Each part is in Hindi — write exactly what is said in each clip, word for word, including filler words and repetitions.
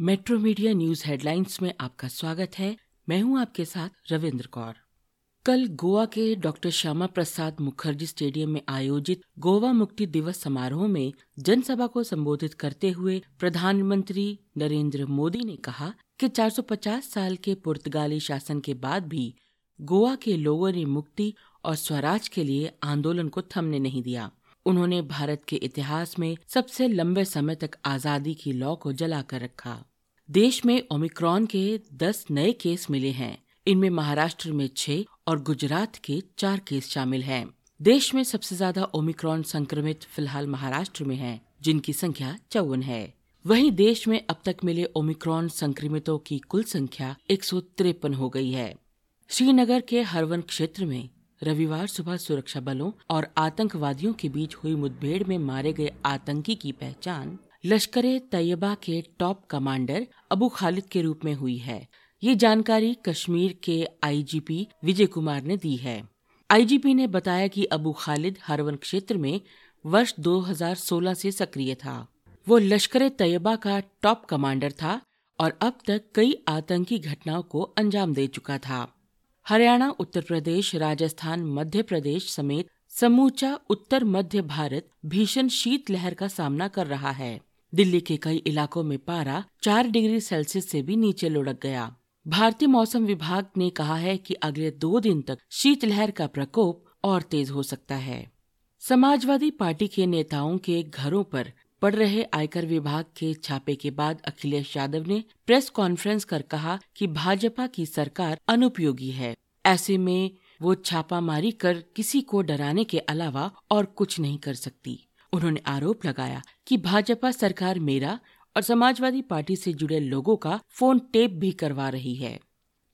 मेट्रो मीडिया न्यूज हेडलाइंस में आपका स्वागत है। मैं हूं आपके साथ रविंद्र कौर। कल गोवा के डॉक्टर श्यामा प्रसाद मुखर्जी स्टेडियम में आयोजित गोवा मुक्ति दिवस समारोह में जनसभा को संबोधित करते हुए प्रधानमंत्री नरेंद्र मोदी ने कहा कि चार सौ पचास साल के पुर्तगाली शासन के बाद भी गोवा के लोगों ने मुक्ति और स्वराज के लिए आंदोलन को थमने नहीं दिया। उन्होंने भारत के इतिहास में सबसे लंबे समय तक आजादी की लौ को जला कर रखा। देश में ओमिक्रॉन के दस नए केस मिले हैं। इनमें महाराष्ट्र में छह और गुजरात के चार केस शामिल हैं। देश में सबसे ज्यादा ओमिक्रॉन संक्रमित फिलहाल महाराष्ट्र में हैं, जिनकी संख्या चौवन है। वहीं देश में अब तक मिले ओमिक्रॉन संक्रमितों की कुल संख्या एक सौ तिरपन हो गई है। श्रीनगर के हरवन क्षेत्र में रविवार सुबह सुरक्षा बलों और आतंकवादियों के बीच हुई मुठभेड़ में मारे गए आतंकी की पहचान लश्कर-ए-तैयबा के टॉप कमांडर अबू खालिद के रूप में हुई है। ये जानकारी कश्मीर के आईजीपी विजय कुमार ने दी है। आईजीपी ने बताया कि अबू खालिद हरवन क्षेत्र में वर्ष दो हज़ार सोलह से सक्रिय था। वो लश्कर-ए-तैयबा का टॉप कमांडर था और अब तक कई आतंकी घटनाओं को अंजाम दे चुका था। हरियाणा, उत्तर प्रदेश, राजस्थान, मध्य प्रदेश समेत समूचा उत्तर मध्य भारत भीषण शीतलहर का सामना कर रहा है। दिल्ली के कई इलाकों में पारा चार डिग्री सेल्सियस से भी नीचे लुढ़क गया। भारतीय मौसम विभाग ने कहा है कि अगले दो दिन तक शीतलहर का प्रकोप और तेज हो सकता है। समाजवादी पार्टी के नेताओं के घरों पर पड़ रहे आयकर विभाग के छापे के बाद अखिलेश यादव ने प्रेस कॉन्फ्रेंस कर कहा कि भाजपा की सरकार अनुपयोगी है। ऐसे में वो छापामारी कर किसी को डराने के अलावा और कुछ नहीं कर सकती। उन्होंने आरोप लगाया कि भाजपा सरकार मेरा और समाजवादी पार्टी से जुड़े लोगों का फोन टेप भी करवा रही है।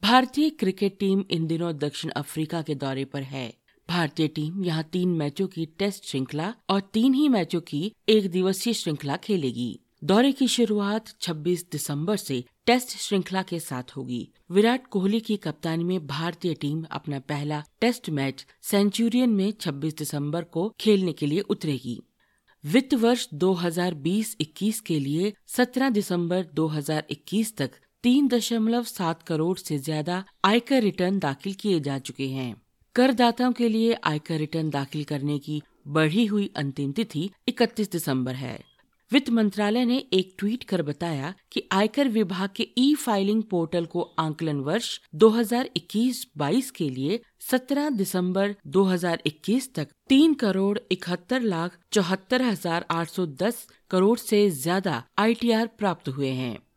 भारतीय क्रिकेट टीम इन दिनों दक्षिण अफ्रीका के दौरे पर है। भारतीय टीम यहां तीन मैचों की टेस्ट श्रृंखला और तीन ही मैचों की एक दिवसीय श्रृंखला खेलेगी। दौरे की शुरुआत छब्बीस दिसंबर से टेस्ट श्रृंखला के साथ होगी। विराट कोहली की कप्तानी में भारतीय टीम अपना पहला टेस्ट मैच सेंचुरियन में छब्बीस दिसंबर को खेलने के लिए उतरेगी। वित्त वर्ष दो हज़ार बीस इक्कीस के लिए सत्रह दिसंबर दो हज़ार इक्कीस तक तीन दशमलव सात करोड़ से ज्यादा आयकर रिटर्न दाखिल किए जा चुके हैं। करदाताओं के लिए आयकर रिटर्न दाखिल करने की बढ़ी हुई अंतिम तिथि इकतीस दिसंबर है। वित्त मंत्रालय ने एक ट्वीट कर बताया कि आयकर विभाग के ई फाइलिंग पोर्टल को आंकलन वर्ष दो हज़ार इक्कीस बाईस के लिए सत्रह दिसंबर दो हज़ार इक्कीस तक तीन करोड़ इकहत्तर लाख चौहत्तर हजार आठ सौ दस करोड़ से ज्यादा आई टी आर प्राप्त हुए हैं।